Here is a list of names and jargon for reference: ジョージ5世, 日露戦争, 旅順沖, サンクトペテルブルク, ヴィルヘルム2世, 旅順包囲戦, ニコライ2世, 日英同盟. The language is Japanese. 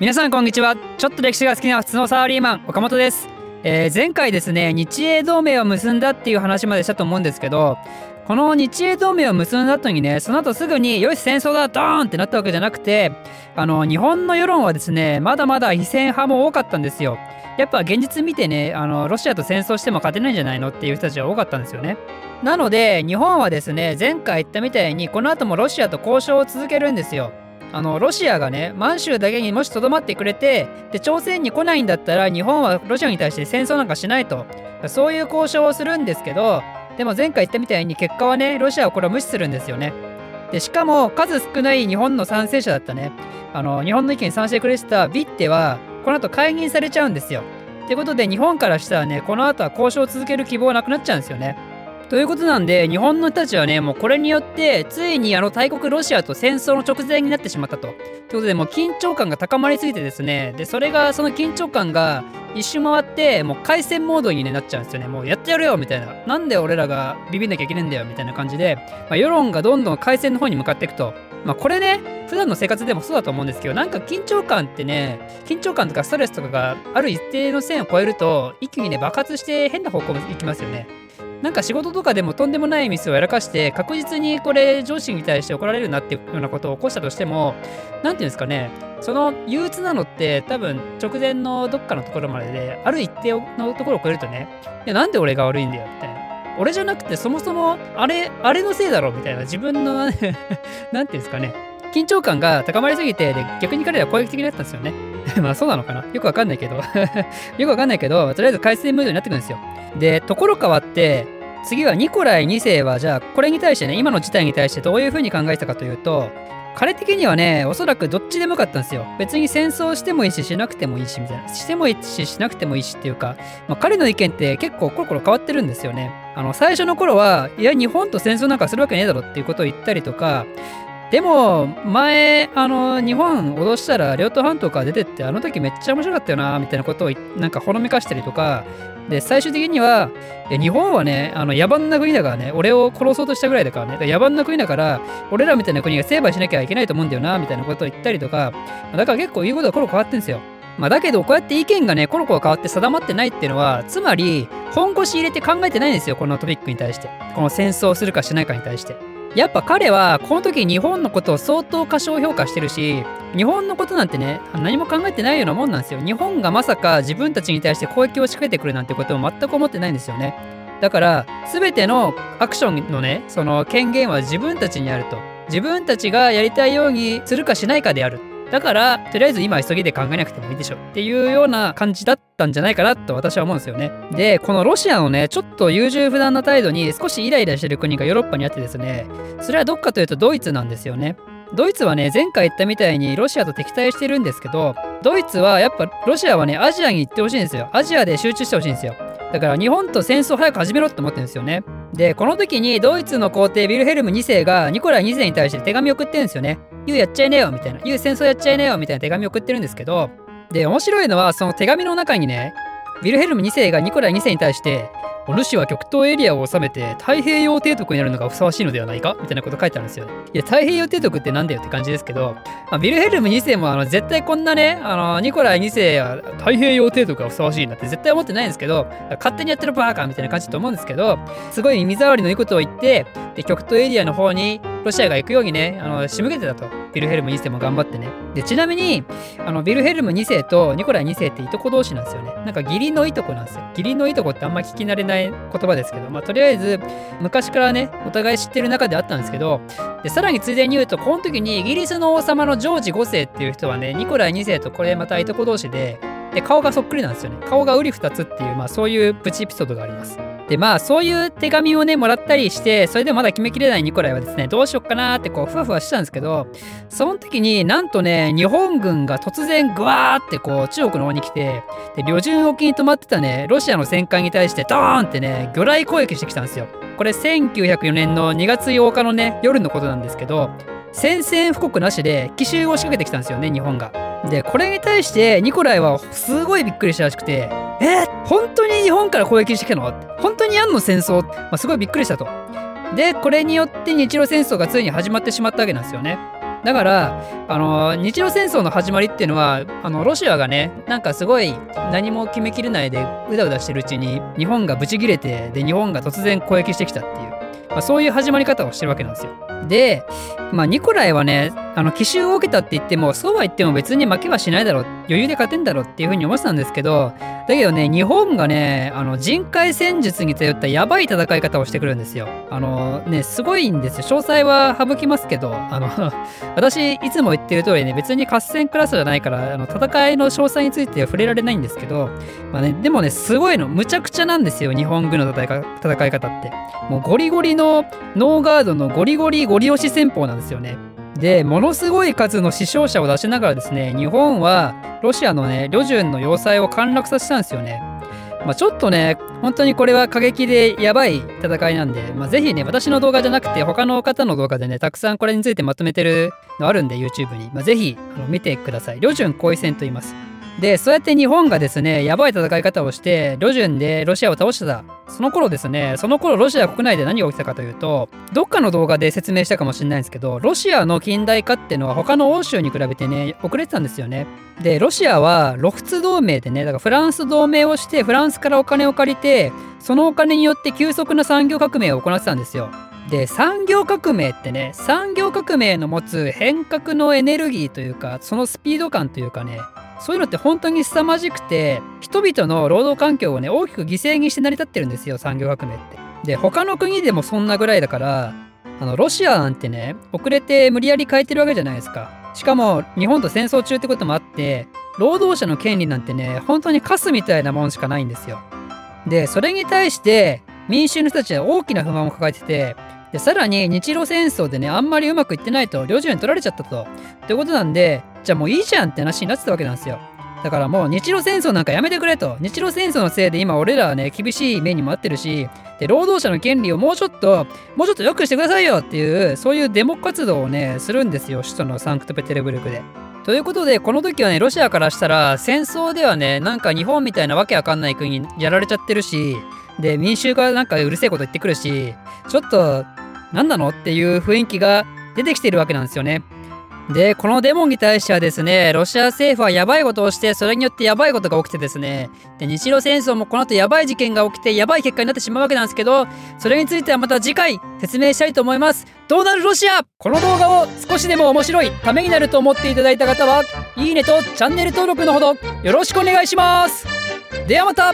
皆さんこんにちは。ちょっと歴史が好きな普通のサラリーマン岡本です。前回ですね、日英同盟を結んだっていう話までしたと思うんですけど、この日英同盟を結んだ後にね、その後すぐによし戦争だドーンってなったわけじゃなくて、日本の世論はですね、まだまだ非戦派も多かったんですよ。やっぱ現実見てね、ロシアと戦争しても勝てないんじゃないのっていう人たちが多かったんですよね。なので日本はですね、前回言ったみたいにこの後もロシアと交渉を続けるんですよ。ロシアがね、満州だけにもしとどまってくれて、で朝鮮に来ないんだったら日本はロシアに対して戦争なんかしないと、そういう交渉をするんですけど、でも前回言ったみたいに結果はね、ロシアはこれを無視するんですよね。でしかも数少ない日本の賛成者だったね、日本の意見に賛成してくれてたビッテはこの後解任されちゃうんですよ。ってことで日本からしたらね、この後は交渉を続ける希望はなくなっちゃうんですよね。ということなんで日本の人たちはね、もうこれによってついに大国ロシアと戦争の直前になってしまったと。ということでもう緊張感が高まりすぎてですね、でその緊張感が一周回ってもう開戦モードになっちゃうんですよね。もうやってやるよみたいな、なんで俺らがビビんなきゃいけないんだよみたいな感じで、世論がどんどん開戦の方に向かっていくと。これね、普段の生活でもそうだと思うんですけど、なんか緊張感とかストレスとかがある一定の線を超えると一気にね爆発して変な方向に行きますよね。なんか仕事とかでもとんでもないミスをやらかして、確実にこれ上司に対して怒られるなっていうようなことを起こしたとしても、なんていうんですかね、その憂鬱なのって多分直前のどっかのところまでで、ある一定のところを超えるとね、いやなんで俺が悪いんだよみたいな、俺じゃなくてそもそもあれのせいだろみたいな、自分のなんていうんですかね、緊張感が高まりすぎて、で逆に彼らは攻撃的になったんですよね。そうなのかな、よくわかんないけどとりあえず開戦ムードになってくるんですよ。でところ変わって次はニコライ2世はじゃあこれに対してね、今の事態に対してどういうふうに考えたかというと、彼的にはね、おそらくどっちでもよかったんですよ。別に戦争してもいいししなくてもいいしみたいな、してもいいししなくてもいいしっていうか、彼の意見って結構コロコロ変わってるんですよね。最初の頃はいや日本と戦争なんかするわけねえだろっていうことを言ったりとか、でも前日本脅したら両党半島から出てって、あの時めっちゃ面白かったよなみたいなことをなんかほのめかしたりとか、で最終的には日本はね野蛮な国だからね、俺を殺そうとしたぐらいだからね、野蛮な国だから俺らみたいな国が成敗しなきゃいけないと思うんだよなみたいなことを言ったりとか、だから結構言うことがコロコロ変わってるんですよ。だけどこうやって意見がねコロコロ変わって定まってないっていうのは、つまり本腰入れて考えてないんですよ、このトピックに対して、この戦争するかしないかに対して。やっぱ彼はこの時日本のことを相当過小評価してるし、日本のことなんてね何も考えてないようなもんなんですよ。日本がまさか自分たちに対して攻撃を仕掛けてくるなんてことを全く思ってないんですよね。だから全てのアクションのね、その権限は自分たちにあると、自分たちがやりたいようにするかしないかである、だからとりあえず今急ぎで考えなくてもいいでしょっていうような感じだったんじゃないかなと私は思うんですよね。でこのロシアのねちょっと優柔不断な態度に少しイライラしてる国がヨーロッパにあってですね、それはどっかというとドイツなんですよね。ドイツはね前回言ったみたいにロシアと敵対してるんですけど、ドイツはやっぱロシアはねアジアに行ってほしいんですよ。アジアで集中してほしいんですよ。だから日本と戦争早く始めろって思ってるんですよね。でこの時にドイツの皇帝ヴィルヘルム2世がニコライ2世に対して手紙を送ってるんですよね。言うやっちゃいねえよみたいな、言う戦争やっちゃいねえよみたいな手紙を送ってるんですけど、で面白いのはその手紙の中にね、ヴィルヘルム2世がニコライ2世に対してルシは極東エリアを治めて太平洋帝国になるのがふさわしいのではないかみたいなこと書いてあるんですよ。いや太平洋帝国ってなんだよって感じですけど、ヴィルヘルム2世も絶対こんなねニコライ2世は太平洋帝国がふさわしいなって絶対思ってないんですけど、勝手にやってるバーカーみたいな感じだと思うんですけど、すごい耳障りのいいことを言って、で極東エリアの方にロシアが行くようにね仕向けてたと、ヴィルヘルム2世も頑張ってね。でちなみにヴィルヘルム2世とニコライ2世っていとこ同士なんですよね。なんか義理のいとこなんですよ。義理のいとこってあんま聞き慣れない言葉ですけど、とりあえず昔からねお互い知ってる中であったんですけど、でさらについでに言うとこの時にイギリスの王様のジョージ5世っていう人はねニコライ2世とこれまたいとこ同士で、で顔がそっくりなんですよね。顔がうり二つっていう、そういうプチエピソードがあります。でそういう手紙をねもらったりして、それでもまだ決めきれないニコライはですね、どうしよっかなーってこうふわふわしてたんですけど、その時になんとね日本軍が突然グワーってこう中国の方に来て、で旅順沖に止まってたねロシアの戦艦に対してドーンってね魚雷攻撃してきたんですよ。これ1904年の2月8日のね夜のことなんですけど、宣戦布告なしで奇襲を仕掛けてきたんですよね日本が。でこれに対してニコライはすごいびっくりしたらしくて、本当に日本から攻撃してきたの、本当にやんの戦争、すごいびっくりしたと。でこれによって日露戦争がついに始まってしまったわけなんですよね。だから日露戦争の始まりっていうのはロシアがねなんかすごい何も決めきれないでうだうだしてるうちに日本がブチ切れてで日本が突然攻撃してきたっていう、そういう始まり方をしてるわけなんですよ。で、ニコライはね奇襲を受けたって言ってもそうは言っても別に負けはしないだろう余裕で勝てんだろうっていう風に思ってたんですけど、だけどね日本がね人海戦術に頼ったやばい戦い方をしてくるんですよ。すごいんですよ。詳細は省きますけど私いつも言ってる通りね別に合戦クラスじゃないから戦いの詳細については触れられないんですけど、でもねすごいのむちゃくちゃなんですよ日本軍の戦い方って。もうゴリゴリのノーガードのゴリ押し戦法なんですよね。でものすごい数の死傷者を出しながらですね日本はロシアのね旅順の要塞を陥落させたんですよね。ちょっとね本当にこれは過激でやばい戦いなんで、ぜひね私の動画じゃなくて他の方の動画でねたくさんこれについてまとめてるのあるんで YouTube に、ぜひ見てください。旅順包囲戦と言います。でそうやって日本がですねやばい戦い方をして旅順でロシアを倒してたその頃ロシア国内で何が起きたかというと、どっかの動画で説明したかもしれないんですけどロシアの近代化っていうのは他の欧州に比べてね遅れてたんですよね。でロシアはロフツ同盟でねだからフランス同盟をしてフランスからお金を借りてそのお金によって急速な産業革命を行ってたんですよ。で産業革命の持つ変革のエネルギーというかそのスピード感というかねそういうのって本当に凄まじくて人々の労働環境をね大きく犠牲にして成り立ってるんですよ産業革命って。で他の国でもそんなぐらいだからロシアなんてね遅れて無理やり変えてるわけじゃないですか。しかも日本と戦争中ってこともあって労働者の権利なんてね本当にカスみたいなもんしかないんですよ。でそれに対して民衆の人たちは大きな不満を抱えてて、でさらに日露戦争でねあんまりうまくいってないと旅順取られちゃったということなんでじゃあもういいじゃんって話になってたわけなんですよ。だからもう日露戦争なんかやめてくれと、日露戦争のせいで今俺らはね厳しい目にも遭ってるしで労働者の権利をもうちょっと良くしてくださいよっていうそういうデモ活動をねするんですよ首都のサンクトペテルブルクで。ということでこの時はねロシアからしたら戦争ではねなんか日本みたいなわけわかんない国にやられちゃってるしで民衆がなんかうるせえこと言ってくるしちょっとなんなのっていう雰囲気が出てきてるわけなんですよね。でこのデモに対してはですねロシア政府はやばいことをしてそれによってやばいことが起きてですねで日露戦争もこの後やばい事件が起きてやばい結果になってしまうわけなんですけど、それについてはまた次回説明したいと思います。どうなるロシア。この動画を少しでも面白いためになると思っていただいた方はいいねとチャンネル登録のほどよろしくお願いします。ではまた。